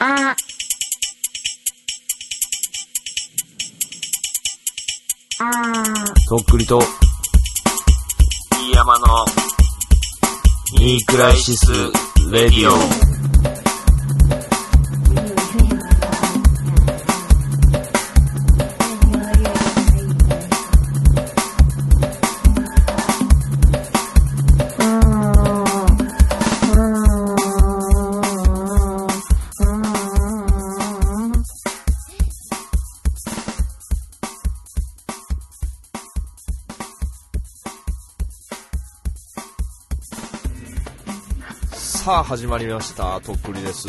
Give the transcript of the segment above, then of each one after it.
あーあーとっくりと飯山のニークライシスレディオ。さあ始まりました、とっくりです。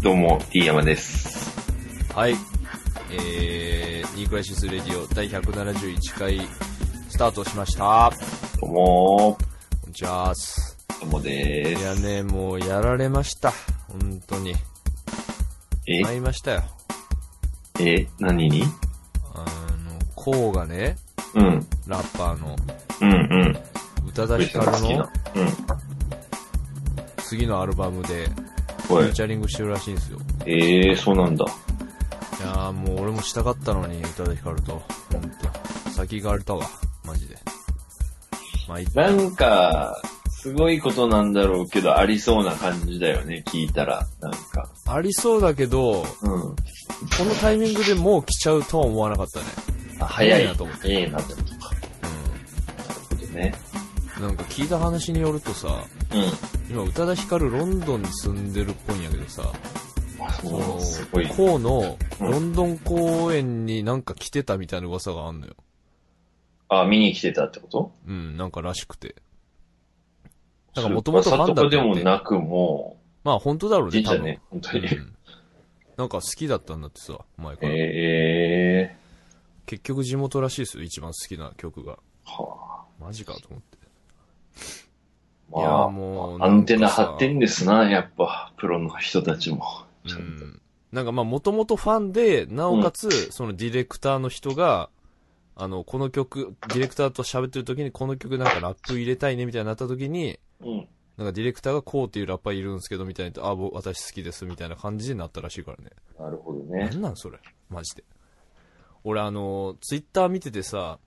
どうも T 山です。はい、ニークライシスレディオ第171回スタートしました。どうもこんにちは。どうもです。いやね、もうやられました。本当に参りましたよ。何に？コウがね、うん、ラッパーの宇多田ヒカルの次のアルバムでフューチャリングしてるらしいんですよ。そうなんだ。いやー、もう俺もしたかったのに、宇多田ヒカルと。ほんと先が荒れたわマジで。まあ、なんかすごいことなんだろうけど、ありそうな感じだよね、聞いたら。なんかありそうだけど、このタイミングでもう来ちゃうとは思わなかったね。早いなと思って。なってことか。なるほどね。なんか聞いた話によるとさ、今宇多田ヒカルロンドンに住んでるっぽいんやけどさ、こうのロンドン公演になんか来てたみたいな噂があんのよ。見に来てたってこと？なんからしくて。なんかもともとファンだったって。そこでもなくもう。まあ本当だろうね、多分。ね、本当に、なんか好きだったんだってさ、前から。結局地元らしいですよ、一番好きな曲が。マジかと思って。まあ、いやもうアンテナ張ってんですな、やっぱプロの人たちも。なんかまあもともとファンで、なおかつ、そのディレクターの人がこの曲、ディレクターと喋ってる時にこの曲なんかラップ入れたいねみたいになった時に、なんかディレクターがこうっていうラッパーいるんですけどみたいな、私好きですみたいな感じになったらしいからね。なるほどね。なんなんそれマジで。俺ツイッター見ててさ、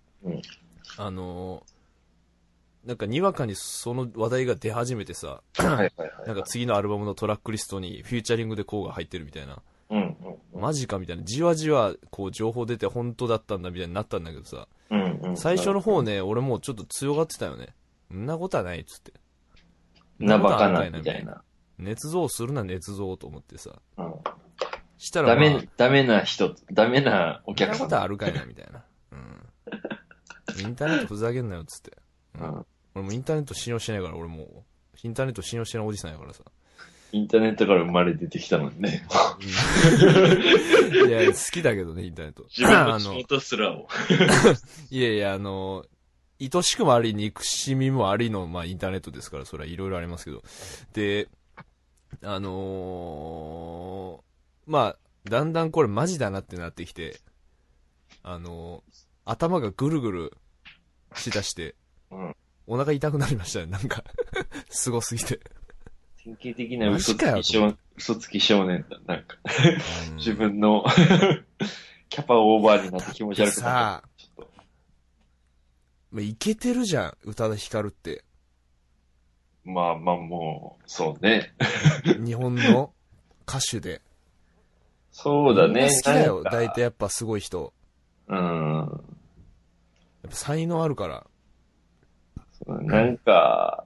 なんかにわかにその話題が出始めてさ、なんか次のアルバムのトラックリストにフューチャリングでこうが入ってるみたいな、マジかみたいな、じわじわこう情報出て本当だったんだみたいになったんだけどさ、最初の方ね、俺もうちょっと強がってたよね。んなことはないっつって、なバカなみたいな、捏造するな捏造と思ってさ、したら、ダメなお客さん、んなことあるかいなみたいな、インターネットふざけんなよっつって。俺もインターネット信用してないから、俺もうインターネット信用してないおじさんやからさ。インターネットから生まれ出てきたのにね。いや好きだけどね、インターネット。自分の仕事すらを。いやいや、愛しくもあり憎しみもありの、まあインターネットですから、それはいろいろありますけど。で、まあだんだんこれマジだなってなってきて、頭がぐるぐるしだして。お腹痛くなりましたね、なんかすごすぎて。典型的な嘘つき少年だ、なんか自分のキャパオーバーになって気持ち悪くなって。さあ、イケてるじゃん宇多田ヒカルって。まあまあ、もうそうね。日本の歌手で。そうだね。好きだよ大体、やっぱすごい人。やっぱ才能あるから。なんか、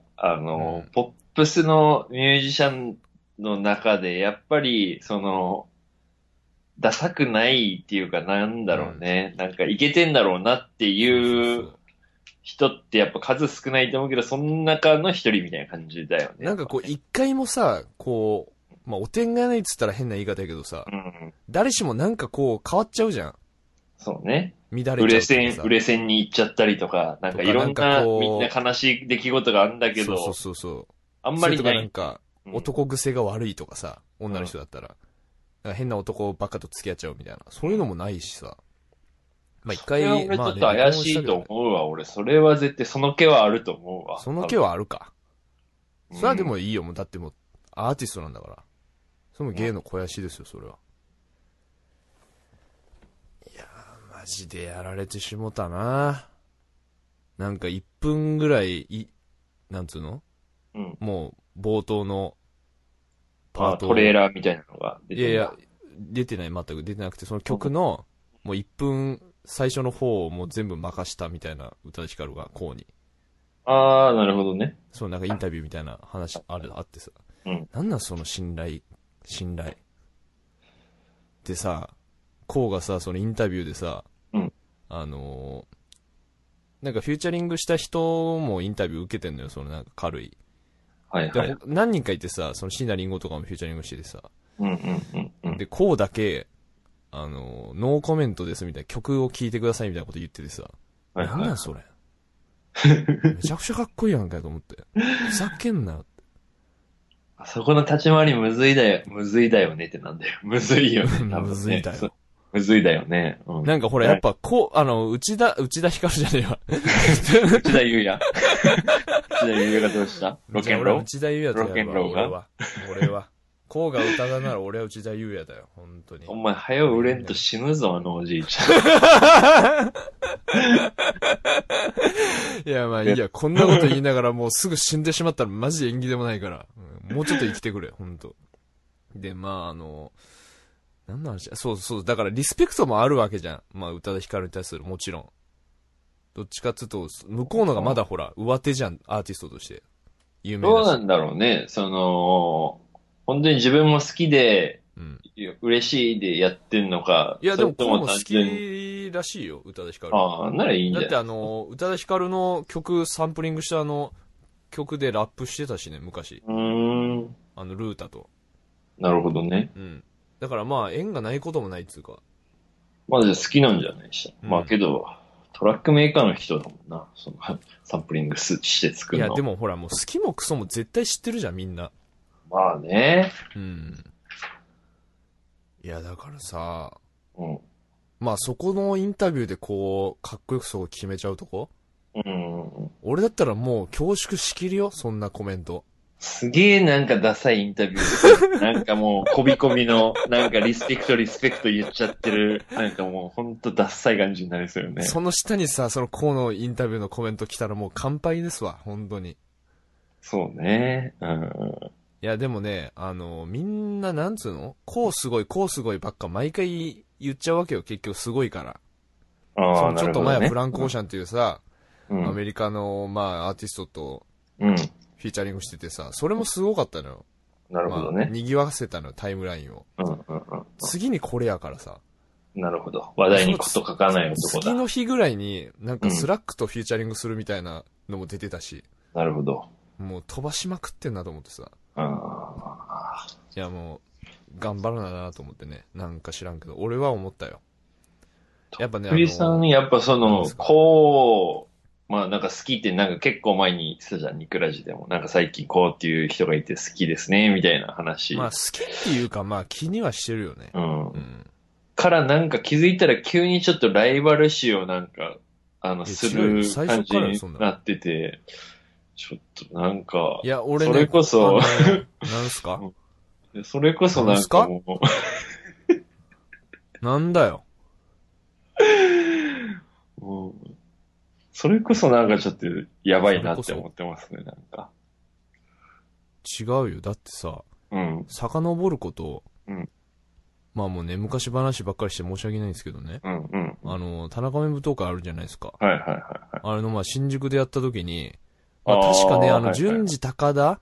ポップスのミュージシャンの中で、やっぱり、ダサくないっていうか、なんだろうね。なんか、イケてんだろうなっていう人って、やっぱ数少ないと思うけど、その中の一人みたいな感じだよね。なんかこう、一回もさ、こう、まあ、おてんがないっつったら変な言い方やけどさ、誰しもなんかこう、変わっちゃうじゃん。そうね。売れ線に行っちゃったりとか、なんかいろんなみんな悲しい出来事があるんだけど、そうあんまりない。それとかなんか男癖が悪いとかさ、女の人だったら、なんか変な男ばっかと付き合っちゃうみたいな、そういうのもないしさ。まあ一回、俺ちょっと怪しいと思うわ、俺。それは絶対その気はあると思うわ。その気はあるか。それはでもいいよ、もうだってもうアーティストなんだから。それも芸の肥やしですよ、それは。いやー、マジでやられてしもたな。なんか1分ぐらい、なんつうの、うん、もう冒頭のパート、トレーラーみたいなのが出てる。いやいや、出てない、全く出てなくて、その曲のもう1分最初の方をもう全部任したみたいな、宇多田ヒカルがこうに。あー、なるほどね。そう、なんかインタビューみたいな話あってさ、うん、なんなんその信頼でさ、こうがさ、そのインタビューでさ、うん、なんかフューチャリングした人もインタビュー受けてんのよ、そのなんか軽い。はいはい。何人かいてさ、その椎名林檎とかもフューチャリングしててさ、うんうんうんうん、で、こうだけ、ノーコメントですみたいな、曲を聴いてくださいみたいなこと言っててさ、はいはい、なんなんそれ。めちゃくちゃかっこいいやんかいと思って。ふざけんなって。あそこの立ち回りむずいだよねってなんだよ。むずいよね。多分ねむずいだよ。むずいだよね。うん、なんかほら、やっぱこう、内田ヒカルじゃねえわ。内田優也。内田優也がどうしたロケンロー。内田優也とやるわ。俺は。こうが歌だなら俺は内田優也だよ。本当に。お前、早う売れんと死ぬぞ、あのおじいちゃん。いや、まあいいや、こんなこと言いながらもうすぐ死んでしまったらマジで縁起でもないから。もうちょっと生きてくれ、ほんと。で、まあ何の話？そうそう、だからリスペクトもあるわけじゃん。まあ、宇多田ヒカルに対する、もちろん。どっちかっつうと、向こうのがまだほら、上手じゃん、アーティストとして。有名だし。どうなんだろうね、本当に自分も好きで、うん、嬉しいでやってんのか。いや、でもこうも好きらしいよ、宇多田ヒカル。ああ、ならいいんだよ。だって宇多田ヒカルの曲、サンプリングした曲でラップしてたしね、昔。ルータと。なるほどね。うん。だからまあ、縁がないこともないっつうか。まあ、じゃあ好きなんじゃないし。うん、まあけど、トラックメーカーの人だもんな。その、サンプリングして作るの。いや、でもほら、もう好きもクソも絶対知ってるじゃん、みんな。まあね。うん。いや、だからさ、うん。まあそこのインタビューでこう、かっこよくそこ決めちゃうとこ？うん。俺だったらもう恐縮しきるよ、そんなコメント。すげえなんかダサいインタビュー。なんかもう、こびこびの、なんかリスペクト言っちゃってる。なんかもう、ほんとダッサい感じになりそうよね。その下にさ、そのこうのインタビューのコメント来たらもう乾杯ですわ、ほんとに。そうね。うん。いや、でもね、みんななんつうの？こうすごいばっか毎回言っちゃうわけよ、結局すごいから。ああ、ちょっと前はフランク・オーシャンっていうさ、うん、アメリカの、まあ、アーティストと、うん。フィーチャリングしててさ、それもすごかったのよ。なるほどね。まあ、賑わせたのよ、タイムラインを。うんうんうん。次にこれやからさ。なるほど。話題にこと書かない男だ。次の日ぐらいに、なんかスラックとフィーチャリングするみたいなのも出てたし。うん、なるほど。もう飛ばしまくってんなと思ってさ。ああ。いやもう、頑張るなと思ってね。なんか知らんけど、俺は思ったよ。やっぱね、福井さん、やっぱその、こう、まあなんか好きってなんか結構前に言ってたじゃん、ニクラジでも。なんか最近こうっていう人がいて好きですね、みたいな話。まあ好きっていうかまあ気にはしてるよね。うん。うん、からなんか気づいたら急にちょっとライバル視をなんか、する感じになってて、ちょっとなんか、いや俺ね、それこそ、なんすかそれこそなんかもう、なんだよ。もうそれこそなんかちょっとやばいなって思ってますね、なんか。違うよ。だってさ、うん、遡ること、うん、まあもうね、昔話ばっかりして申し訳ないんですけどね。うんうん、田中面舞踏会あるじゃないですか。はいはいはい、はい。まあ新宿でやった時に、まあ確かね、順次高田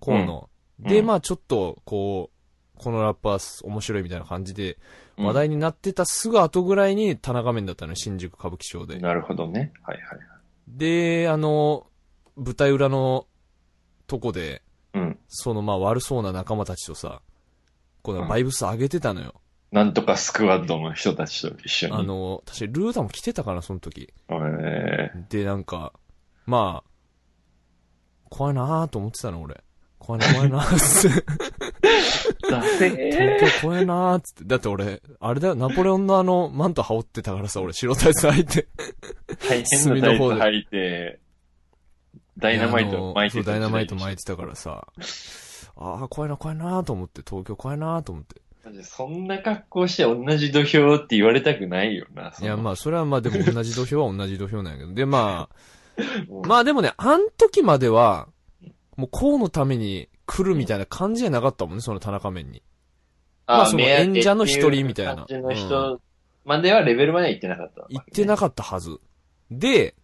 河野、うん、で、まあちょっと、こう、このラッパー面白いみたいな感じで、話題になってたすぐ後ぐらいに田中面だったのよ、新宿歌舞伎町で。なるほどね。はいはいはい。で、舞台裏のとこで、うん、そのまあ悪そうな仲間たちとさ、このバイブス上げてたのよ、うん。なんとかスクワッドの人たちと一緒に。確かにルーダも来てたかな、その時。で、なんか、まあ、怖いなーと思ってたの、俺。怖いなーって。だって、東京怖えなーつって。だって俺、あれだよ、ナポレオンのマント羽織ってたからさ、俺、白タイツ履いて。大変なタイツ履いて、ダイナマイト巻いてた。そう、ダイナマイト巻いてたからさ、ああ、怖いなと思って、東京怖いなと思って。そんな格好して同じ土俵って言われたくないよな。いや、まあ、それはまあでも同じ土俵は同じ土俵なんやけど。で、まあ、まあでもね、あん時までは、もうこうのために来るみたいな感じじゃなかったもんね、その田中面に。まあ、その演者の一人みたいな。演者の人まではレベルまでは行ってなかった、ね。行ってなかったはず。で、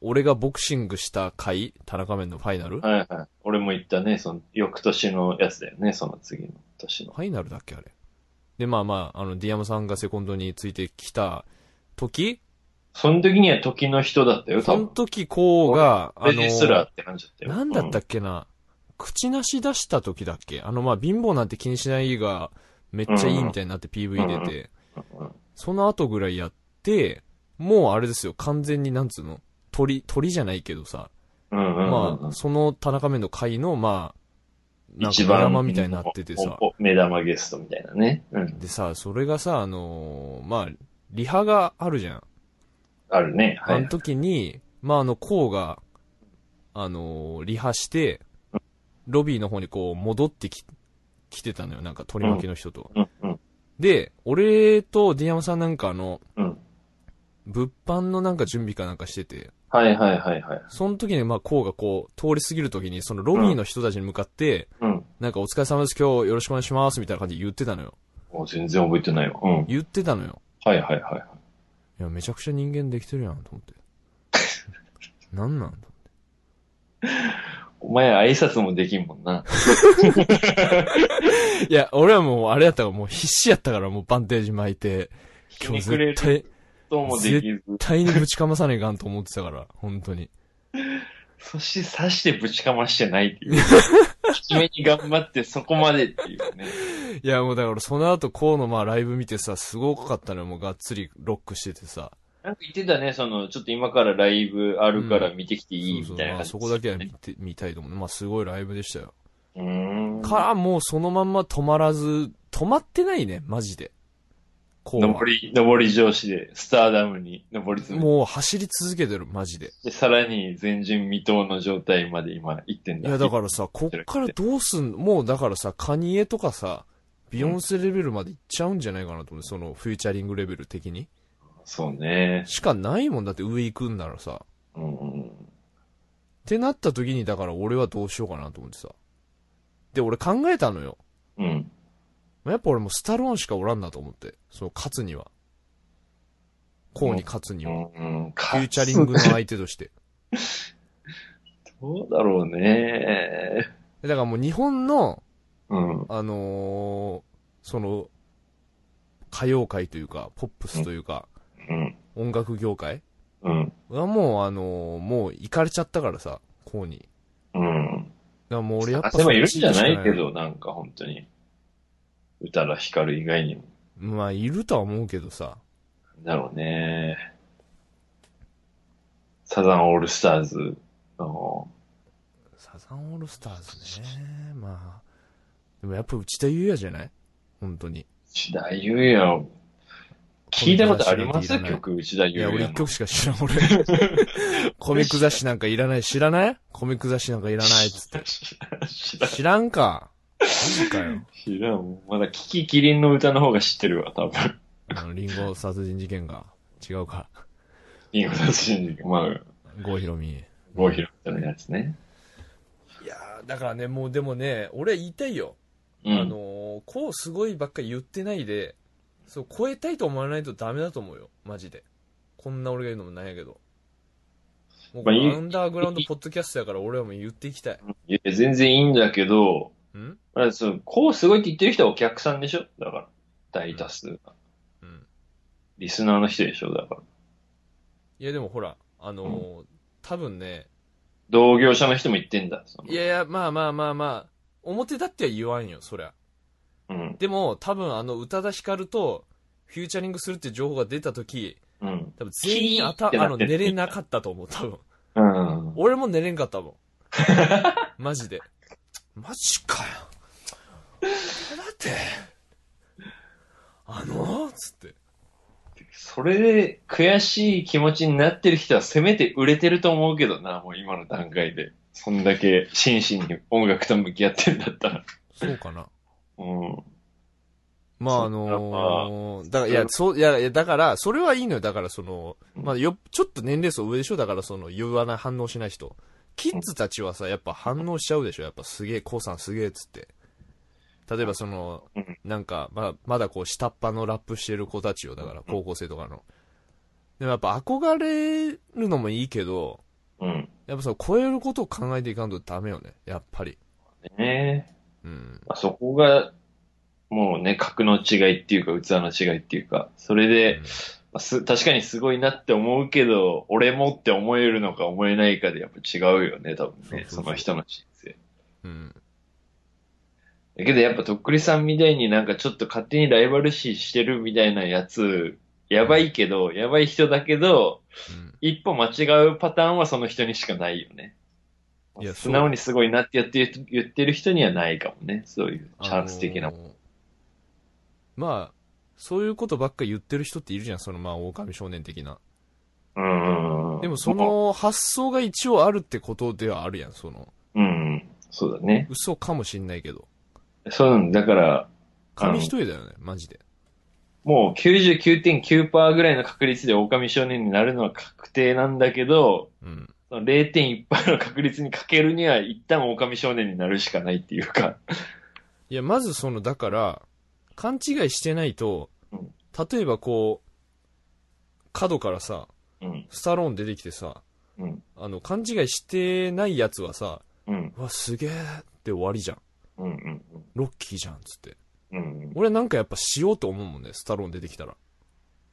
俺がボクシングした回、田中面のファイナル。はいはい。俺も行ったね、その、翌年のやつだよね、その次の年の。ファイナルだっけあれ。で、まあまあ、ディアムさんがセコンドについてきた時、その時には時の人だったよ、多分。その時こうが、レジスラーって感じだったよ。なんだったっけな、口なし出した時だっけ、まあ、貧乏なんて気にしないが、めっちゃいいみたいになって PV 出て、その後ぐらいやって、もうあれですよ、完全になんつうの、鳥じゃないけどさ、まあ、その田中面の会の、まあ、なんかドラマみたいになっててさ、目玉ゲストみたいなね。うん、でさ、それがさ、まあ、リハがあるじゃん。あるね。はい、あの時に、まあ、こうが、リハして、ロビーの方にこう、戻って来てたのよ。なんか、取り巻きの人と。うんうん、で、俺とディアマさんなんか物販のなんか準備かなんかしてて。はいはいはいはい。その時に、まあ、こうがこう、通り過ぎる時に、そのロビーの人たちに向かって、なんか、お疲れ様です、今日よろしくお願いします、みたいな感じで言ってたのよ。全然覚えてないよ。うん。言ってたのよ。はいはいはい。いや、めちゃくちゃ人間できてるやん、と思って。なんなんと思って。お前、挨拶もできんもんな。いや、俺はもう、あれやったから、もう必死やったから、もうバンテージ巻いて、今日絶対、絶対にぶちかまさねえかんと思ってたから、本当に。そして刺してぶちかましてないっていう。締めに頑張ってそこまでっていうね。いやもうだからその後こうのまあライブ見てさ、すごかったのよ、もうがっつりロックしててさ。なんか言ってたね、その、ちょっと今からライブあるから見てきていいみたいな感じ、ね。そうそう、まあ、そこだけは見たいと思う。まあすごいライブでしたよ。からもうそのまんま止まらず、止まってないね、マジで。上り上司で、スターダムに上り詰めて。もう走り続けてる、マジで。で、さらに前人未到の状態まで今行ってんだ。いや、だからさ、こっからどうすんの？もうだからさ、カニエとかさ、ビヨンセレベルまで行っちゃうんじゃないかなと思う。その、フューチャリングレベル的に。そうね。しかないもんだって上行くんならさ。ってなった時に、だから俺はどうしようかなと思ってさ。で、俺考えたのよ。うん。やっぱ俺もスタローンしかおらんなと思って。そう、勝つには。こうに勝つには。フューチャリングの相手として。どうだろうね。だからもう日本の、その、歌謡界というか、ポップスというか、音楽業界はもうもう行かれちゃったからさ、こうに。だからもう俺やっぱ。でもいるんじゃないけど、なんか本当に。宇多田ヒカル以外にも。まあ、いるとは思うけどさ。だろうね。サザンオールスターズの。サザンオールスターズね。まあ。でもやっぱ内田裕也じゃない？本当に。内田裕也。聞いたことあります？曲、内田裕也。いや、俺一曲しか知らん、俺。コミック雑誌なんかいらない。知らない？コミック雑誌なんかいらないっつって。知らんか。何かよ。知らん。まだ、キキキリンの歌の方が知ってるわ、多分。リンゴ殺人事件が、違うか。リンゴ殺人事件、まあ。郷ひろみのやつね。いやー、だからね、もうでもね、俺は言いたいよ。こうすごいばっかり言ってないで、そう、超えたいと思わないとダメだと思うよ、マジで。こんな俺が言うのもなんやけど。もう、まあ、アンダーグラウンドポッドキャストやから俺はもう言っていきたい。いや、全然いいんだけど、こうすごいって言ってる人はお客さんでしょ？だから。大多数が。リスナーの人でしょ？だから。いやでもほら、多分ね。同業者の人も言ってんだ。いやいや、まあ、表だっては言わんよ、そりゃ。でも、多分宇多田ヒカルとフューチャリングするって情報が出たとき、多分全員寝れなかったと思う、多分。俺も寝れんかったもん。マジで。マジかよ。だって、つって。それで悔しい気持ちになってる人はせめて売れてると思うけどな、もう今の段階で。そんだけ真摯に音楽と向き合ってるんだったら。そうかな。うん。まあだから、だから、それはいいのよ。だから、その、まあちょっと年齢層上でしょ。だから、その、言わない、反応しない人。キッズたちはさ、やっぱ反応しちゃうでしょ。やっぱすげえ、コウさんすげえっつって。例えば、その、なんか、まだこう、下っ端のラップしてる子たちよ。だから、高校生とかの。でもやっぱ、憧れるのもいいけど、うん。やっぱそう、超えることを考えていかんとダメよね。やっぱり。ねえ。うん。まあ、そこが、もうね、格の違いっていうか、器の違いっていうか、それで、うんまあ、確かにすごいなって思うけど、俺もって思えるのか思えないかでやっぱ違うよね、多分ね、その人の人生。うん。だけどやっぱとっくりさんみたいになんかちょっと勝手にライバル視してるみたいなやつ、やばいけど、やばい人だけど、うん、一歩間違うパターンはその人にしかないよね。いや素直にすごいなって言ってる人にはないかもね、そういうチャンス的なもの。まあそういうことばっか言ってる人っているじゃん、そのまあ狼少年的な。でもその発想が一応あるってことではあるやん、その。そうだね。嘘かもしんないけど。そうなんだから。紙一重だよね、マジで。もう 99.9% ぐらいの確率で狼少年になるのは確定なんだけど、うん、0.1% の確率にかけるには一旦狼少年になるしかないっていうか。いやまずそのだから。勘違いしてないと、例えばこう角からさ、スタローン出てきてさ、勘違いしてないやつはさ、うわすげえって終わりじゃん、ロッキーじゃんっつって、俺なんかやっぱしようと思うもんね、スタローン出てきたら。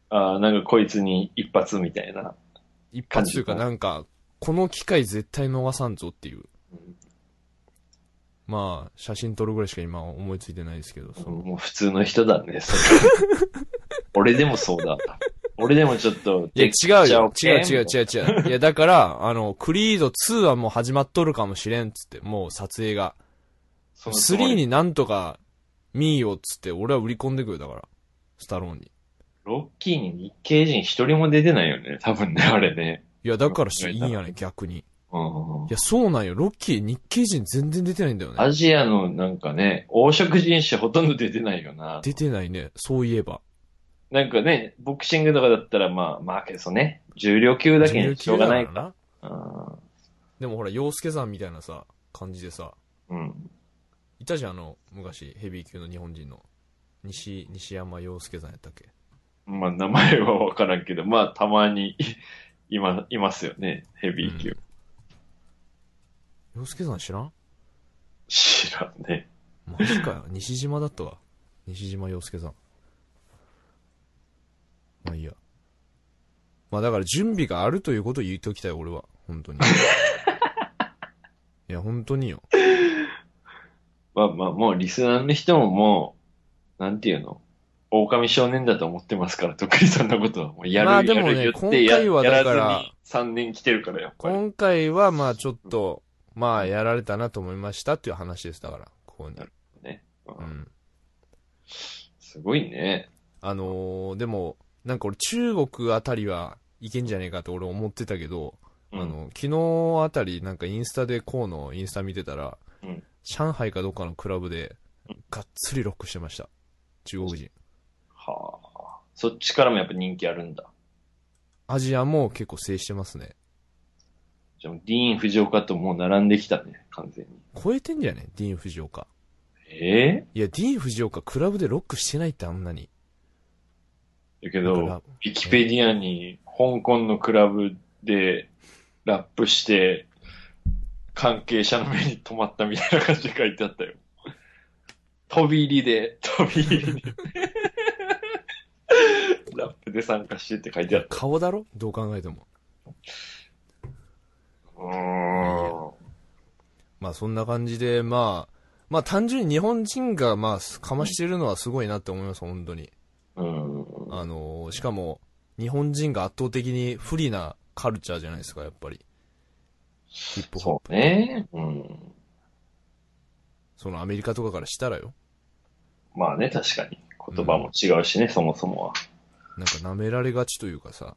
ああ、なんかこいつに一発みたいな、一発というかなんかこの機会絶対逃さんぞっていう。まあ写真撮るぐらいしか今思いついてないですけど、そのもう普通の人だねそれ。俺でもそうだ。俺でもちょっといや違うよ、違う。いやだからクリード2はもう始まっとるかもしれんっつって、もう撮影が3になんとか見よっつって俺は売り込んでくる。だからスタローンにロッキーに日系人一人も出てないよね多分ね、あれね。いやだからいいんやね逆に。いや、そうなんよ。ロッキー、日系人全然出てないんだよね。アジアのなんかね、黄色人種ほとんど出てないよな。出てないね、そういえば。なんかね、ボクシングとかだったら、まあけどね、重量級だけにしょうがないからな。でもほら、洋介さんみたいなさ、感じでさ、いたじゃん、昔、ヘビー級の日本人の、西山洋介さんやったっけ。まあ、名前はわからんけど、まあ、たまに、いますよね、ヘビー級。洋介さん知らんね。マジかよ。西島だったわ。西島洋介さん。まあいいや。まあだから準備があるということを言っておきたい、俺は。本当に。いや、本当によ。まあ、もうリスナーの人ももう、なんていうの、狼少年だと思ってますから、とっくりさんのことは。もうやる、まあでもね、今回はだから、3年来てるからやっぱり。今回はまあちょっと、まあやられたなと思いましたっていう話です。だからここになるね。すごいね。でもなんか俺中国あたりはいけんじゃねえかと俺思ってたけど、昨日あたりなんかインスタでこうのインスタ見てたら、上海かどっかのクラブでがっつりロックしてました中国人。はあ。そっちからもやっぱ人気あるんだ。アジアも結構制してますね。ディーン・フジオカともう並んできたね、完全に。超えてんじゃねディーン・フジオカ。いや、ディーン・フジオカクラブでロックしてないってあんなに。だけど、ウィキペディアに香港のクラブでラップして、関係者の目に止まったみたいな感じで書いてあったよ。飛び入りで。ラップで参加してって書いてあった。顔だろどう考えても。まあそんな感じで、まあ単純に日本人がまあかましてるのはすごいなって思います本当に。しかも日本人が圧倒的に不利なカルチャーじゃないですかやっぱり。ヒップホップ。そうね。そのアメリカとかからしたらよ。まあね確かに言葉も違うしね、そもそもは。なんか舐められがちというかさ。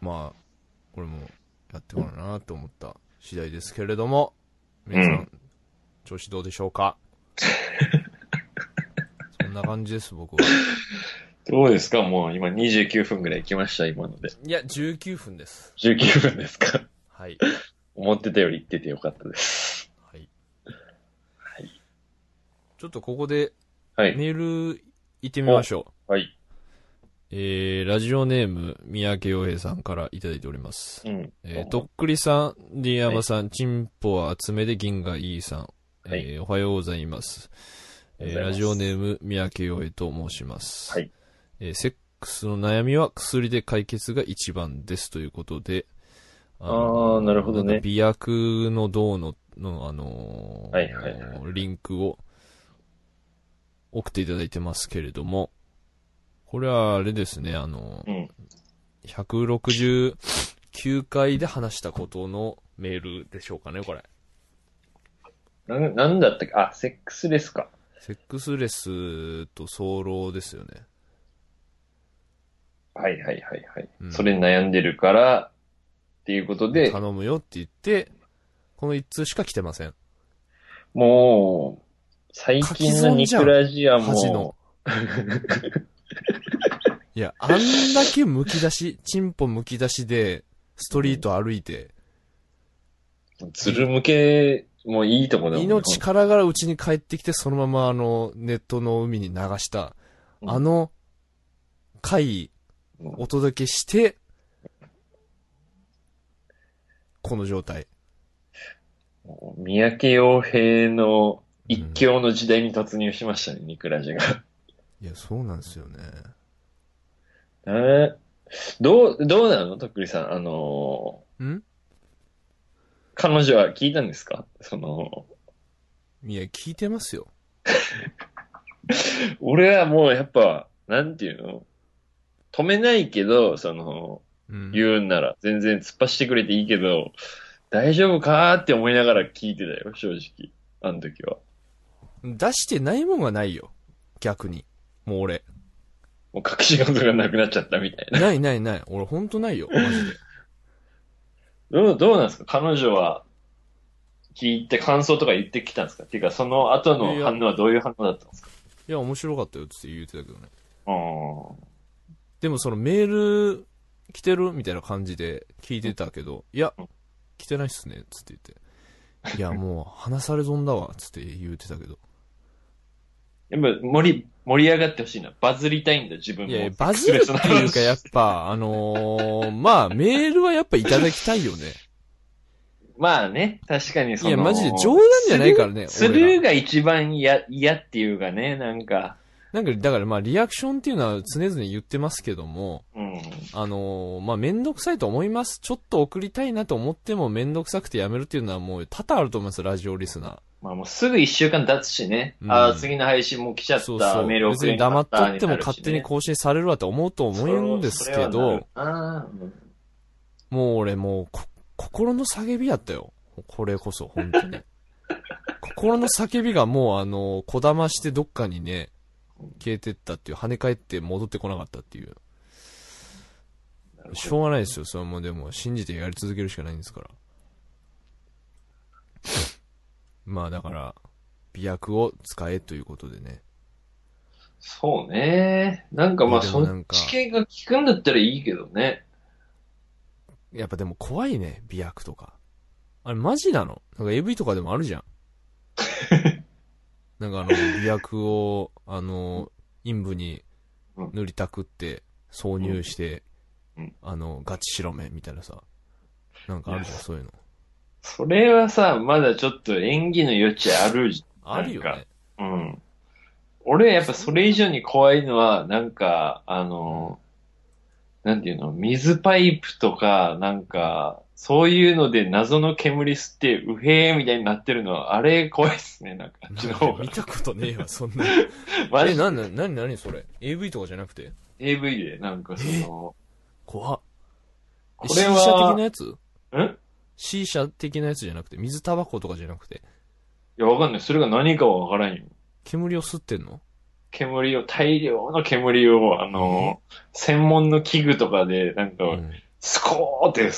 まあ、これも、なってもらうなと思った次第ですけれども、皆さん、うん、調子どうでしょうか？そんな感じです、僕は。どうですか？もう今29分ぐらい来ました、今ので。いや、19分です。19分ですか？はい。思ってたより行っててよかったです。はい。はい。ちょっとここで、はい、メール行ってみましょう。はい。ラジオネーム、三宅洋平さんからいただいております。うん、とっくりさん、ディアマさん、はい、チンポは厚めで銀がいいさん、はい、おはようございます。ラジオネーム、三宅洋平と申します。はい。セックスの悩みは薬で解決が一番ですということで、なるほどね。美薬の銅のはいはいはい、リンクを送っていただいてますけれども、これはあれですね、うん、169回で話したことのメールでしょうかね、これ。なんだったっけ、あ、セックスレスか。セックスレスと早漏ですよね。はいはいはいはい。うん、それに悩んでるから、っていうことで。頼むよって言って、この1通しか来てません。もう、最近のニクラジアも。いや、あんだけむき出し、チンポむき出しで、ストリート歩いて。つるむけ、もういいとこだもんね。命からがらうちに帰ってきて、そのままネットの海に流した、うん、回、お届けして、この状態。三宅洋平の一強の時代に突入しましたね、ニクラジが。いや、そうなんですよね。どうなのとっくりさん、彼女は聞いたんですか？いや、聞いてますよ。俺はもうやっぱ、なんていうの？止めないけど、言うんなら、全然突っ走ってくれていいけど、大丈夫かーって思いながら聞いてたよ、正直。あの時は。出してないもんはないよ。逆に。もう俺。もう隠し事がなくなっちゃったみたいな。ない。俺ほんとないよ。マジで。どうなんですか？彼女は聞いて感想とか言ってきたんですか？っていうか、その後の反応はどういう反応だったんですか？いや、面白かったよって言ってたけどね。でもそのメール来てるみたいな感じで聞いてたけど、いや、来てないっすね。つって言って。いや、もう話され損だわ。つって言ってたけど。やっぱ盛り上がってほしいな。バズりたいんだ、自分も。いや、バズるっていうか、やっぱ、まあ、メールはやっぱいただきたいよね。まあね、確かにいや、マジで冗談じゃないからね。スルーが一番嫌っていうかね、なんか。なんか、だからまあ、リアクションっていうのは常々言ってますけども、うん、まあ、めんどくさいと思います。ちょっと送りたいなと思ってもめんどくさくてやめるっていうのはもう多々あると思います、ラジオリスナー。まあもうすぐ一週間経つしね。うん、次の配信も来ちゃった。そうそう、メール送れなかった、ね。別に黙っとっても勝手に更新されるわと思うと思うんですけど、もう俺もう心の叫びやったよ。これこそ、本当に。心の叫びがもうこだましてどっかにね、消えてったっていう、跳ね返って戻ってこなかったっていう。しょうがないですよ、それもでも信じてやり続けるしかないんですから。まあだから、美薬を使えということでね。そうね。なんかまあそっち系が効くんだったらいいけどね。やっぱでも怖いね、美薬とか。あれマジなの？なんか AV とかでもあるじゃん。なんか美薬を、陰部に塗りたくって挿入して、ガチ白目みたいなさ。なんかあるじゃん、そういうの。それはさ、まだちょっと演技の余地あるじゃん。あるよね。うん。俺やっぱそれ以上に怖いのは、なんか、なんていうの、水パイプとか、なんか、そういうので謎の煙吸って、うへーみたいになってるのは、あれ怖いっすね、なんか。見たことねえわ、そんな。マジで何それ ?AV とかじゃなくて ?AV で、なんか怖っ。これは。視者的なやつ？ん？C 社的なやつじゃなくて、水タバコとかじゃなくて。いや、わかんない。それが何かはわからんよ。煙を吸ってんの？大量の煙を、専門の器具とかで、なんか、スコーって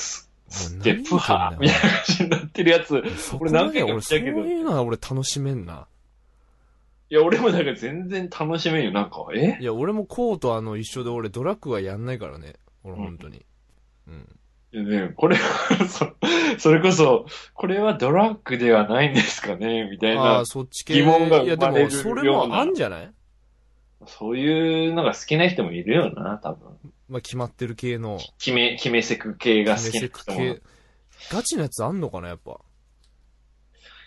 吸ってプハーみたいな感じになってるやつ、俺何回か見たけど。そういうのは俺楽しめんな。いや、俺もなんか全然楽しめんよ、なんか。え？いや、俺もコウと一緒で俺ドラッグはやんないからね。俺本当に。うん。いやね、これはそれこそ、これはドラッグではないんですかねみたいな疑問が生まれるような。いや、でもそれもあんじゃない？そういうのが好きな人もいるよな、多分。まあ、決まってる系の。決めセク系が好きな人も。ガチなやつあんのかな、やっぱ。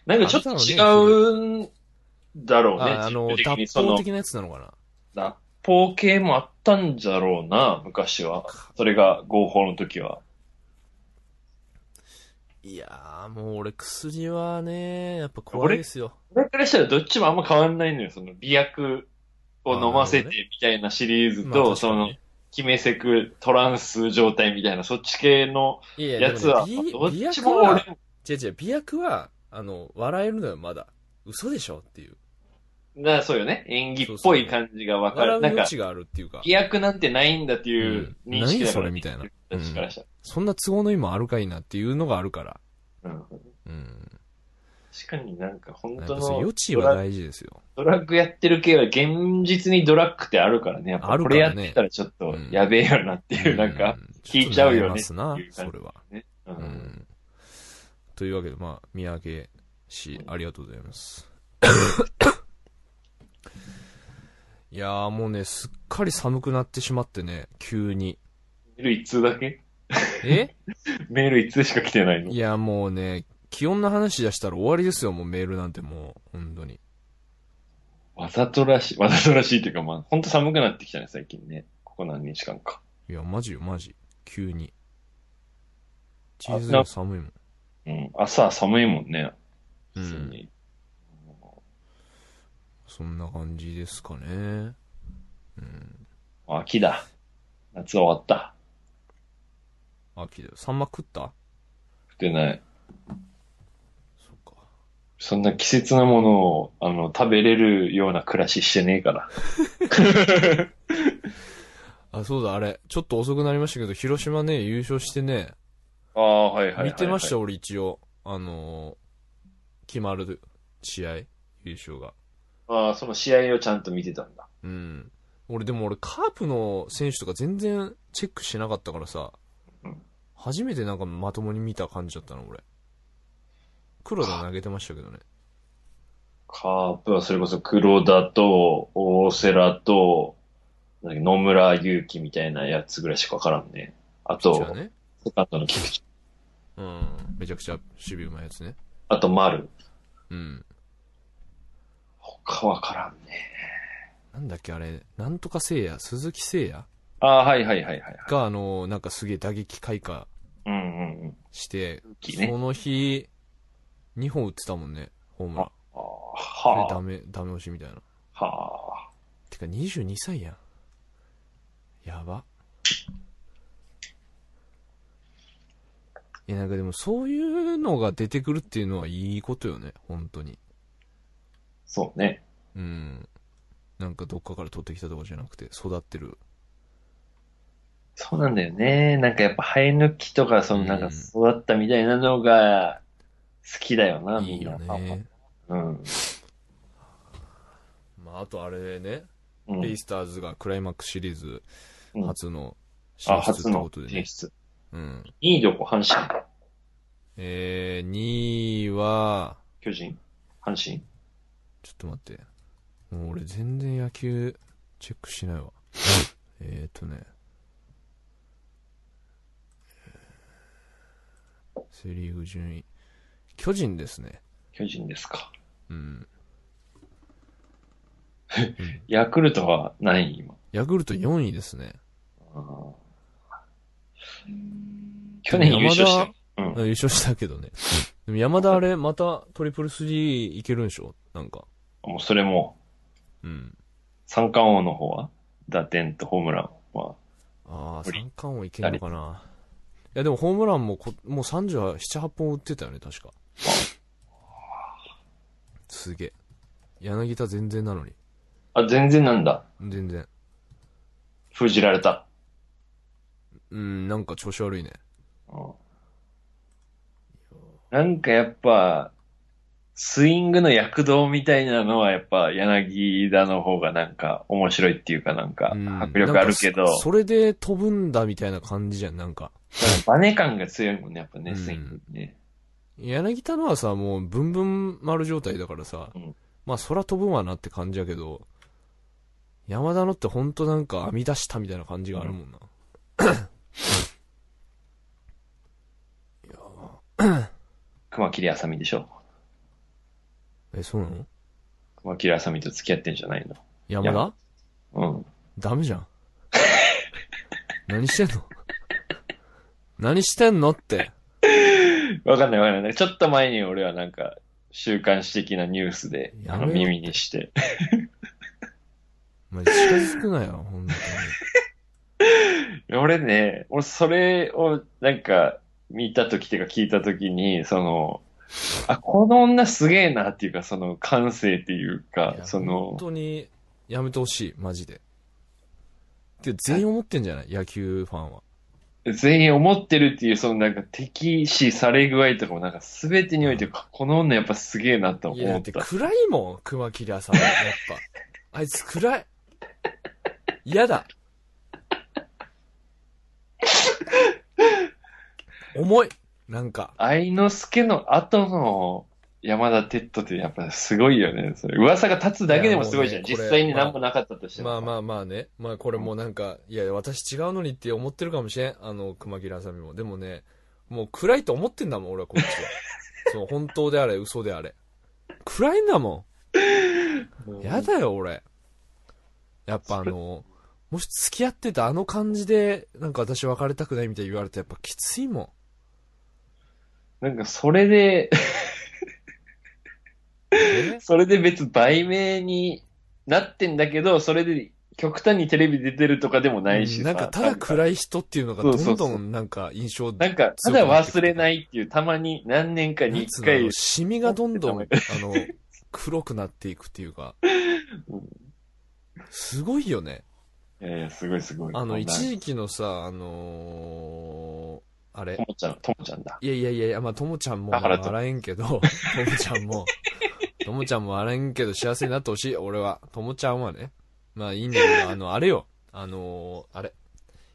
なんかちょっと違うだろうね。脱法的なやつなのかな。脱法系もあったんじゃろうな、昔は。それが合法の時は。いやー、もう俺薬はね、やっぱ怖いですよ。俺からしたらどっちもあんま変わんないのよ。その美薬を飲ませてみたいなシリーズと、その、キメセク、トランス状態みたいな、そっち系のやつは、どっちも俺も。違う、美薬は、笑えるのよ、まだ。嘘でしょっていう。そうよね。演技っぽい感じがわかる。なんか、美薬なんてないんだっていう認識だから。何それみたいな。そんな都合の意味もあるかいなっていうのがあるから。うん。確かになんか本当の余地は大事ですよ。ドラッグやってる系は現実にドラッグってあるからね。やっぱこれやってたらちょっとやべえよなっていう、なんか聞いちゃうよね。それは。うん。というわけで、まあ、三宅氏、ありがとうございます。いやー、もうね、すっかり寒くなってしまってね、急に。メール一通だけ？メール一通しか来てないの？いや、もうね、気温の話出したら終わりですよ、もうメールなんてもう、本当に。わざとらしいっていうか、まあ、ほんと寒くなってきたね、最近ね。ここ何日間か。いや、マジよ、マジ。急に。チーズが寒いもん。うん、朝寒いもんね。うん。そんな感じですかね。うん。秋だ。夏終わった。秋だよ。サンマ食った？食ってない。そんな季節なものを食べれるような暮らししてねえから。あ、そうだ、あれちょっと遅くなりましたけど、広島ね優勝してね。ああ、はいはいはい、はい、見てました俺一応決まる試合優勝が。ああ、その試合をちゃんと見てたんだ。うん。俺カープの選手とか全然チェックしなかったからさ、初めてなんかまともに見た感じだったの俺。黒田投げてましたけどね。カープはそれこそ黒田と大瀬良と野村祐希みたいなやつぐらいしか分からんね。あと、ね、セカンドの菊池。うん。めちゃくちゃ守備うまいやつね。あと丸。うん。他分からんね。なんだっけあれ、なんとか聖也、鈴木聖也。ああ、はい。がなんかすげえ打撃開花して、ね、その日、2本打ってたもんね、ホームラン。はあ。で、ダメ押しみたいな。はあ。てか、22歳やん。やば。いや、なんかでも、そういうのが出てくるっていうのはいいことよね、本当に。そうね。うん。なんか、どっかから取ってきたとかじゃなくて、育ってる。そうなんだよね。なんか、やっぱ、生え抜きとか、なんか、育ったみたいなのが、好きだよな、みんな。いいよね。うん。まあ、あとあれね、ベイスターズがクライマックスシリーズ初の進出ってことでね。うん。2位どこ？阪神。2位は、巨人？阪神？ちょっと待って。もう俺全然野球チェックしないわ。セリーグ順位。巨人ですね。巨人ですか。うん。ヤクルトは何位今？ヤクルト4位ですね。去年優勝した。優勝したけどね。でも山田あれ、またトリプルスリーいけるんでしょ？なんか。もうそれも。うん。三冠王の方は打点とホームランは。ああ、三冠王いけるのかな。いやでもホームランももう37、8本打ってたよね、確か。すげえ。柳田全然なのに。あ、全然なんだ。全然。封じられた。なんか調子悪いね。なんかやっぱ、スイングの躍動みたいなのはやっぱ柳田の方がなんか面白いっていうかなんか迫力あるけど、うん、それで飛ぶんだみたいな感じじゃん。なんかバネ感が強いもんねやっぱね、うん、スイングね。柳田のはさもうブンブン丸状態だからさ、うん、まあ空飛ぶわなって感じやけど、山田のってほんとなんか編み出したみたいな感じがあるもんな、うん、いや熊切あさみでしょ。え、そうなの？熊切あさみと付き合ってんじゃないの？山田？うん。ダメじゃん。何してんの？何してんのって。わかんない。ちょっと前に俺はなんか、週刊誌的なニュースで、耳にして。マジ近づくなよ、ほんとに。俺それをなんか、見たときっていうか聞いたときに、その、あ、この女すげえなっていうか、その感性っていうか、その。本当にやめてほしい、マジで。って全員思ってんじゃない？野球ファンは。全員思ってるっていう、そのなんか敵視され具合とかもなんか全てにおいて、うん、この女やっぱすげえなと思った。いやだって暗いもん、熊切あさみやっぱ。あいつ暗い。嫌だ。重い。なんか愛之助の後の山田哲人ってやっぱすごいよね。それ噂が立つだけでもすごいじゃん、ね、実際に何もなかったとしても、まあね、まあこれもなんか、うん、いや私違うのにって思ってるかもしれん、あの熊切あさみも。でもね、もう暗いと思ってんだもん俺はこっちは。そう、本当であれ嘘であれ暗いんだもん。やだよ俺。やっぱあのもし付き合ってたあの感じでなんか私別れたくないみたいに言われてやっぱきついもん。なんかそれでそれで別売名になってんだけど、それで極端にテレビ出てるとかでもないしさ、なんかただ暗い人っていうのがどんどんなんか印象なんかただ忘れないっていう、たまに何年かに一回シミがどんどんあの黒くなっていくっていうか、すごいよね。すごい。あの一時期のさあれともちゃんだ。いや、まあ、ともちゃんも笑えんけど、ともちゃんも笑えんけど、幸せになってほしい、俺は。ともちゃんはね。まあ、いいんだけど、あれ。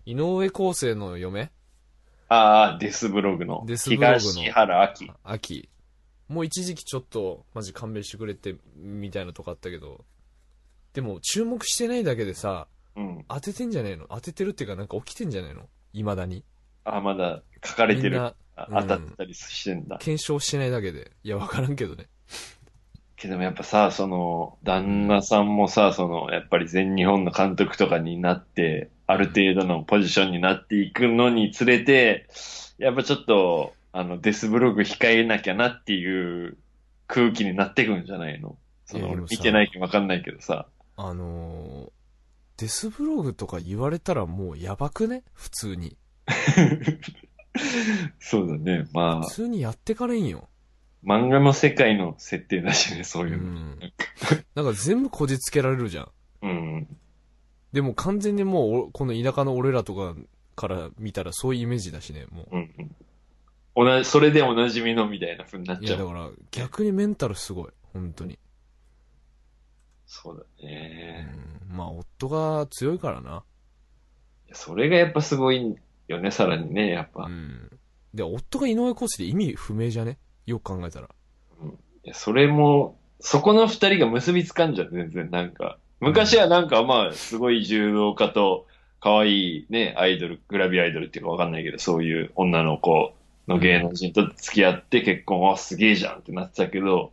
井上康生の嫁？ああ、デスブログの。東原秋。もう一時期ちょっと、マジ勘弁してくれて、みたいなとこあったけど。でも、注目してないだけでさ、うん、当ててんじゃねえの？当ててるっていうか、なんか起きてんじゃねえの？未だに。あ、まだ書かれてる、当たったりしてんだ、うん、検証してないだけで。いや分からんけどね。けどもやっぱさ、その旦那さんもさ、そのやっぱり全日本の監督とかになってある程度のポジションになっていくのにつれて、やっぱちょっとあのデスブログ控えなきゃなっていう空気になってくんじゃないの？その俺見てないけど分かんないけどさ、デスブログとか言われたらもうやばくね普通に。そうだね、まあ普通にやってかれんよ。漫画の世界の設定だしね、そういうの、うん、なんか全部こじつけられるじゃん、うん、でも完全にもうこの田舎の俺らとかから見たらそういうイメージだしね、もう、うんうん、それでおなじみのみたいな風になっちゃう。いやだから逆にメンタルすごい本当に。そうだね、うん、まあ夫が強いからな。それがやっぱすごいよね、さらにね、やっぱ。うん。で、夫が井上康生で意味不明じゃね？よく考えたら。うん。いや、それも、そこの二人が結びつかんじゃん、全然。なんか、昔はなんか、まあ、すごい柔道家と、可愛いね、アイドル、グラビアアイドルっていうかわかんないけど、そういう女の子の芸能人と付き合って結婚は、うん、すげえじゃんってなってたけど、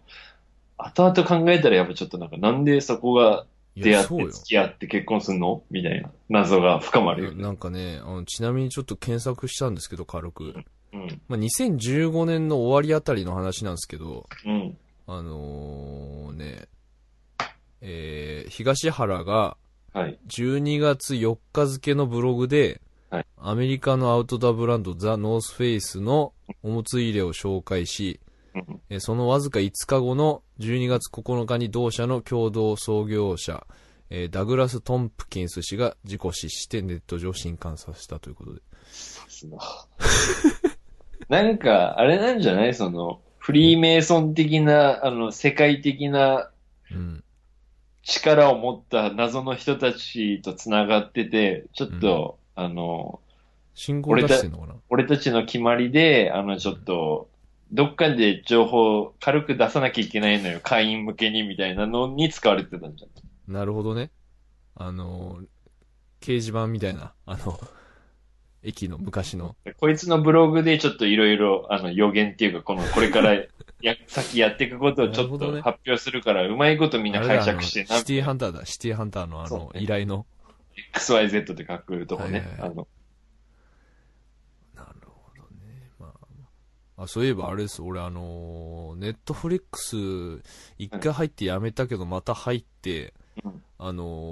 後々考えたらやっぱちょっとなんか、なんでそこが、出会って付き合って結婚するのみたいな謎が深まるよね。なんかね、ちなみにちょっと検索したんですけど軽く、うん、まあ、2015年の終わりあたりの話なんですけど、うん、東原が12月4日付のブログで、はい、アメリカのアウトドアブランドザ・ノースフェイスのおもつ入れを紹介し、そのわずか5日後の12月9日に同社の共同創業者、ダグラス・トンプキンス氏が事故死してネット上震撼させたということで。なんか、あれなんじゃないその、フリーメイソン的な、世界的な、うん、力を持った謎の人たちと繋がってて、ちょっと、うん、信号出してんのかな？俺たちの決まりで、ちょっと、どっかで情報を軽く出さなきゃいけないのよ、会員向けにみたいなのに使われてたんじゃん。なるほどね。掲示板みたいな、駅の昔の。こいつのブログでちょっといろいろ、予言っていうか、これから先やっていくことをちょっと発表するから、うまいことみんな解釈してな。シティハンターだ、シティハンターの依頼の。XYZ って書くとこね。はいはいはい、なるほどね。まあ、そういえばあれです、俺ネットフリックス、一回入ってやめたけど、また入って、うん、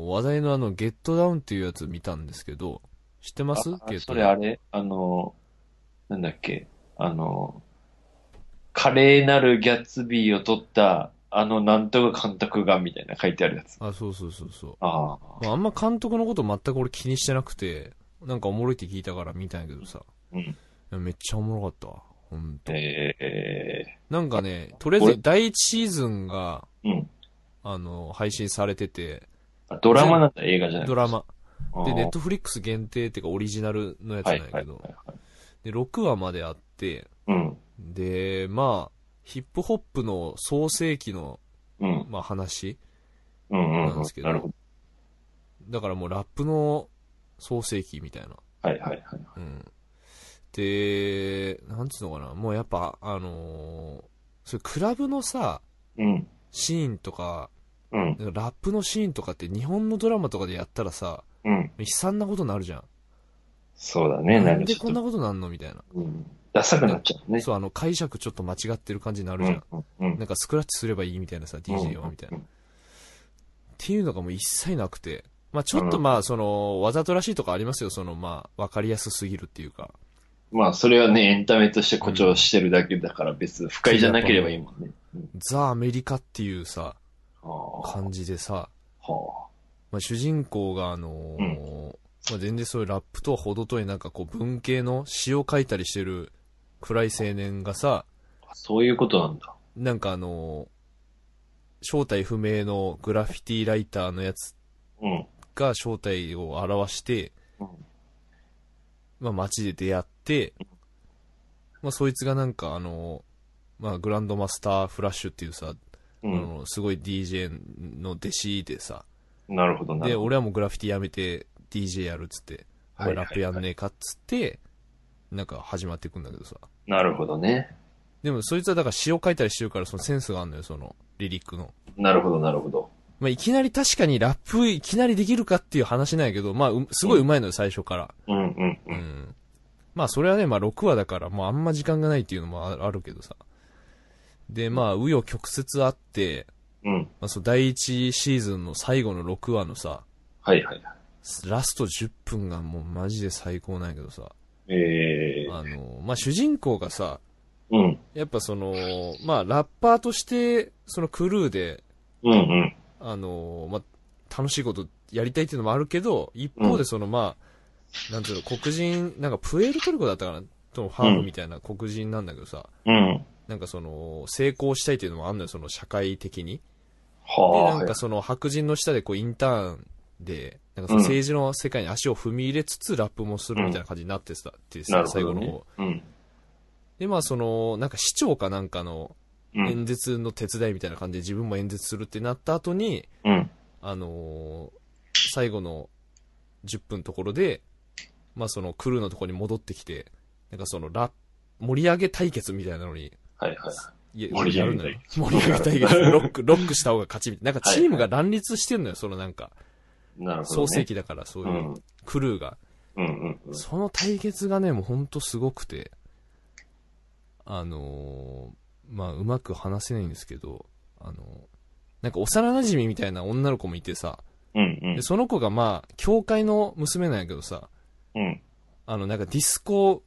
話題のゲットダウンっていうやつ見たんですけど、知ってます？それあれなんだっけ、華麗なるギャッツビーを撮った、なんとか監督が、みたいな書いてあるやつ。あ、そうそうそうそう。あんま監督のこと全く俺気にしてなくて、なんかおもろいって聞いたから見たんやけどさ。うん。めっちゃおもろかったわ。ほんと。なんかね、とりあえず第1シーズンが、うん、配信されてて。ドラマなんだ、映画じゃない？ドラマ。で、ネットフリックス限定っていうかオリジナルのやつなんやけど、はいはいはいはい、で、6話まであって、うん、で、まあ、ヒップホップの創世期の、うん、まあ話なんですけど、うんうんうん、なるほど。だからもうラップの創世期みたいな。はいはいはい。うん、で、なんつうのかな、もうやっぱ、それクラブのさ、うん、シーンとか、うん、ラップのシーンとかって日本のドラマとかでやったらさ、うん、悲惨なことになるじゃん。そうだね。なんでこんなことなんのみたいな、うん、ダサくなっちゃうね。そう、解釈ちょっと間違ってる感じになるじゃん、うんうんうん、なんかスクラッチすればいいみたいなさ、うんうん、DJ はみたいな、うんうん、っていうのがもう一切なくて、まあちょっとまあそのわざとらしいとかありますよ。そのまあわかりやすすぎるっていうか、まあそれはね、エンタメとして誇張してるだけだから別に不快じゃなければいいもんね、うん、ザ・アメリカっていうさ感じでさ、はあ、まあ、主人公がうん、まあ、全然そういうラップとは程遠いなんかこう文系の詩を書いたりしてる暗い青年がさ、そういうことなんだ。なんか正体不明のグラフィティライターのやつが正体を表して、うん、まあ街で出会って、まあそいつがなんかまあグランドマスターフラッシュっていうさ、うん、すごい DJ の弟子でさ、なるほどな。で、俺はもうグラフィティやめて DJ やるっつって、はいはいはい、ラップやんねえかっつって、なんか始まっていくんだけどさ。なるほどね。でもそいつはだから詩を書いたりしてるからそのセンスがあるのよ、そのリリックの。なるほどなるほど。まあいきなり確かにラップいきなりできるかっていう話なんやけど、まあすごい上手いのよ、最初から。うんうんうん。うん、まあそれはね、まあ6話だからもうあんま時間がないっていうのもあるけどさ。で、まあ、紆余曲折あって、うん。まあ、そう、第1シーズンの最後の6話のさ、はいはいはい。ラスト10分がもうマジで最高なんやけどさ、まあ、主人公がさ、うん。やっぱその、まあ、ラッパーとして、そのクルーで、うんうん。まあ、楽しいことやりたいっていうのもあるけど、一方でその、まあ、なんていうの、黒人、なんかプエルトリコだったかな、とのファームみたいな黒人なんだけどさ、うん。なんかその成功したいっていうのもあんのよ、その社会的に。はあ、でなんかその白人の下でこうインターンでなんかその政治の世界に足を踏み入れつつラップもするみたいな感じになってたっていうさ、うん、最後の方、うん。でまあそのなんか市長かなんかの演説の手伝いみたいな感じで自分も演説するってなった後に、うん、最後の10分のところでまあそのクルーのところに戻ってきてなんかその盛り上げ対決みたいなのに。はいはい。盛り上げたい。盛り上げたいけど、ロックした方が勝ちみたいな。なんかチームが乱立してんのよ、そのなんか。なるほど、ね。創世記だから、そういうクルーが、うんうんうん。その対決がね、もうほんとすごくて。まあ、うまく話せないんですけど、なんか幼馴染みたいな女の子もいてさ、うんうん、でその子がまあ、教会の娘なんやけどさ、うん、なんかディスコ、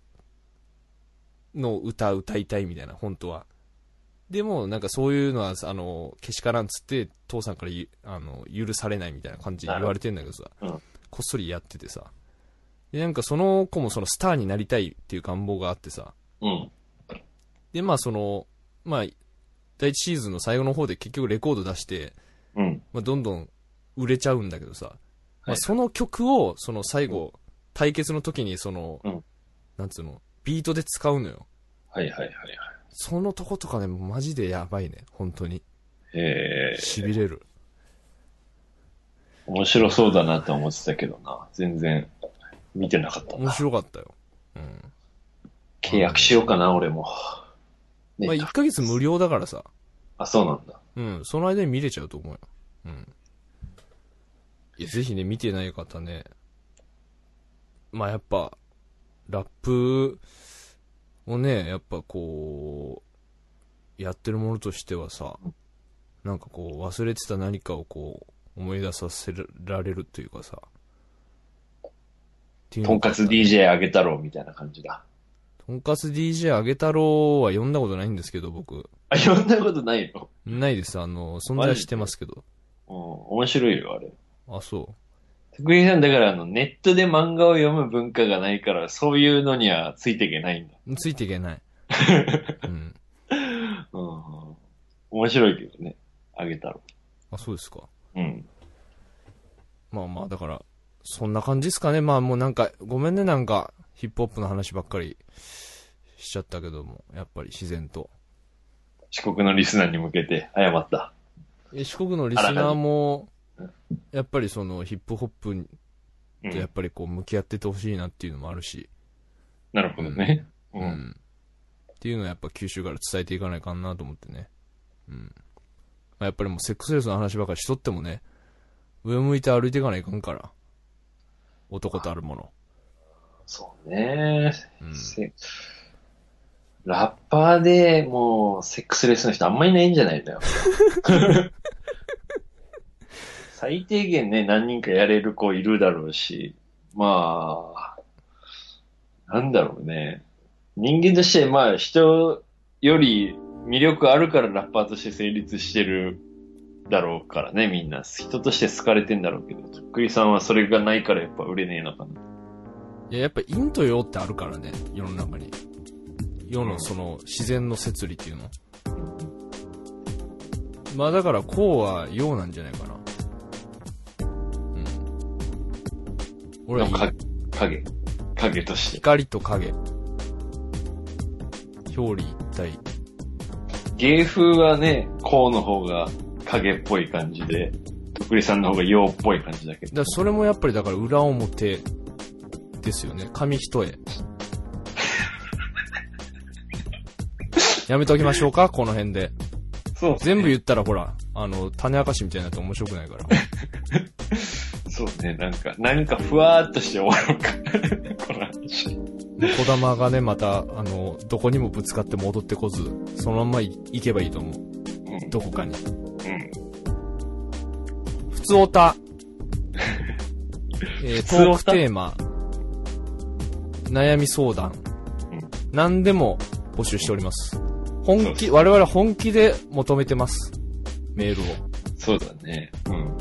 の歌いたいみたいな、本当は。でも、なんかそういうのは、けしからんつって、父さんから許されないみたいな感じで言われてんだけどさ、うん、こっそりやっててさ。で、なんかその子もそのスターになりたいっていう願望があってさ、うん、で、まあその、まあ、第一シーズンの最後の方で結局レコード出して、うん、まあどんどん売れちゃうんだけどさ、はい、まあその曲を、その最後、うん、対決の時にその、うん、なんつうの、ビートで使うのよ。はいはいはいはい。そのとことかね、マジでやばいね、本当に。へぇー。痺れる。面白そうだなって思ってたけどな、全然見てなかったな。面白かったよ。うん。契約しようかな、俺も。まあ1ヶ月無料だからさ。あ、そうなんだ。うん、その間に見れちゃうと思うよ。うん。いや、ぜひね、見てない方ね、まあやっぱ、ラップをね、やっぱこう、やってるものとしてはさ、なんかこう、忘れてた何かをこう、思い出させられるというかさ。とんかつ DJ あげ太郎みたいな感じだ。とんかつ DJ あげ太郎は呼んだことないんですけど、僕。あ、呼んだことないの？ないです。存在してますけど。うん、面白いよ、あれ。あ、そう。徳井さん、だからネットで漫画を読む文化がないから、そういうのにはついていけないんだ。ついていけない。うん。うん。面白いけどね、あげたろ。あ、そうですか。うん。まあまあ、だから、そんな感じですかね。まあもうなんか、ごめんね、なんか、ヒップホップの話ばっかりしちゃったけども、やっぱり自然と。四国のリスナーに向けて謝った。四国のリスナーも、やっぱりそのヒップホップとやっぱりこう向き合っててほしいなっていうのもあるし、うん、なるほどね、うんうん、っていうのはやっぱ九州から伝えていかないかなと思ってね、うんまあ、やっぱりもうセックスレスの話ばかりしとってもね、上向いて歩いていかないかんから、男とあるもの。そうね、うん、ラッパーでもうセックスレスの人あんまりいないんじゃないのよ。最低限ね、何人かやれる子いるだろうし、まあ、なんだろうね。人間として、まあ、人より魅力あるからラッパーとして成立してるだろうからね、みんな。人として好かれてんだろうけど、とっくりさんはそれがないからやっぱ売れねえのかな。いや、やっぱ陰と陽ってあるからね、世の中に。世のその自然の摂理っていうの。まあ、だから、こうは陽なんじゃないかな。俺は影として光と影表裏一体。芸風はね、こうの方が影っぽい感じで、とくりさんの方が陽っぽい感じだけど、だそれもやっぱりだから裏表ですよね。紙一重。やめておきましょうか、この辺で。そう、ね、全部言ったらほら種明かしみたいになって面白くないから。そうね、なんかふわーっとして終わろうか。この話。小玉がね、また、どこにもぶつかって戻ってこず、そのまま行けばいいと思う。うん、どこかに。うん。ふつおた。トークテーマ。悩み相談。うん、何でも募集しております。我々本気で求めてます。メールを。そうだね。うん。うん。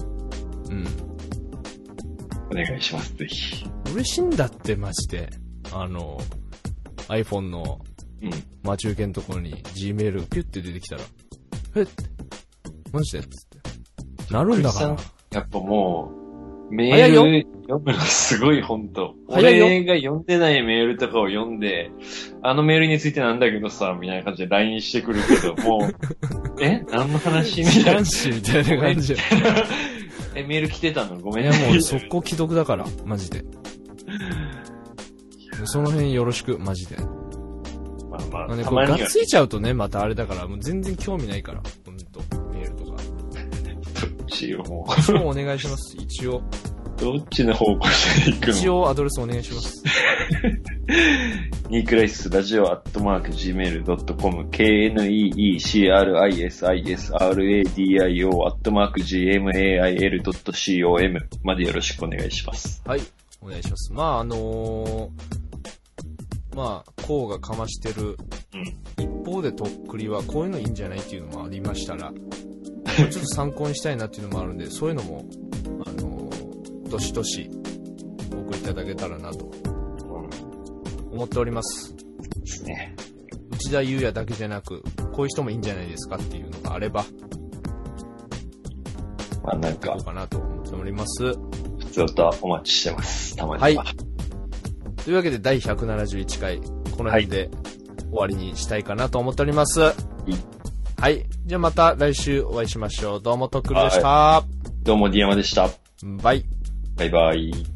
お願いします、ぜひ。嬉しいんだって、マジで。iPhone の、待ち受けのところに Gmail がピュッて出てきたら、えって、マジでつって。なるんだから。やっぱもう、メール読むのすごい、ほんと。俺が読んでないメールとかを読んで、あのメールについてなんだけどさ、みたいな感じで LINE してくるけど、もう、え何の話みたいな。みたいな感じ。メール来てたのごめん。いや、もう速攻既読だから、マジで。その辺よろしく、マジで。まあまあ、まあね、これがっついちゃうとね、またあれだから、もう全然興味ないから、ほんと、メールとか。どっちをもう。一応お願いします、一応。どっちの方向で行くの？一応アドレスお願いします。ニークライシスラジオ@gmail.com KNEECRISISRADIO@gmail.com までよろしくお願いします。はい、お願いします。まあまあこうがかましてる、うん、一方でとっくりはこういうのいいんじゃないっていうのもありましたら、ちょっと参考にしたいなっていうのもあるんで、そういうのもどしどしお送りいただけたらなと思っております。ですね。う内田裕也だけじゃなく、こういう人もいいんじゃないですかっていうのがあれば、まあなんか、かなと思っております。ちょっとお待ちしてます。たまには。はい。というわけで第171回、この辺で終わりにしたいかなと思っております。はい。じゃあまた来週お会いしましょう。どうもとっくるでした。どうもディヤマでした。バイ。バイバイ。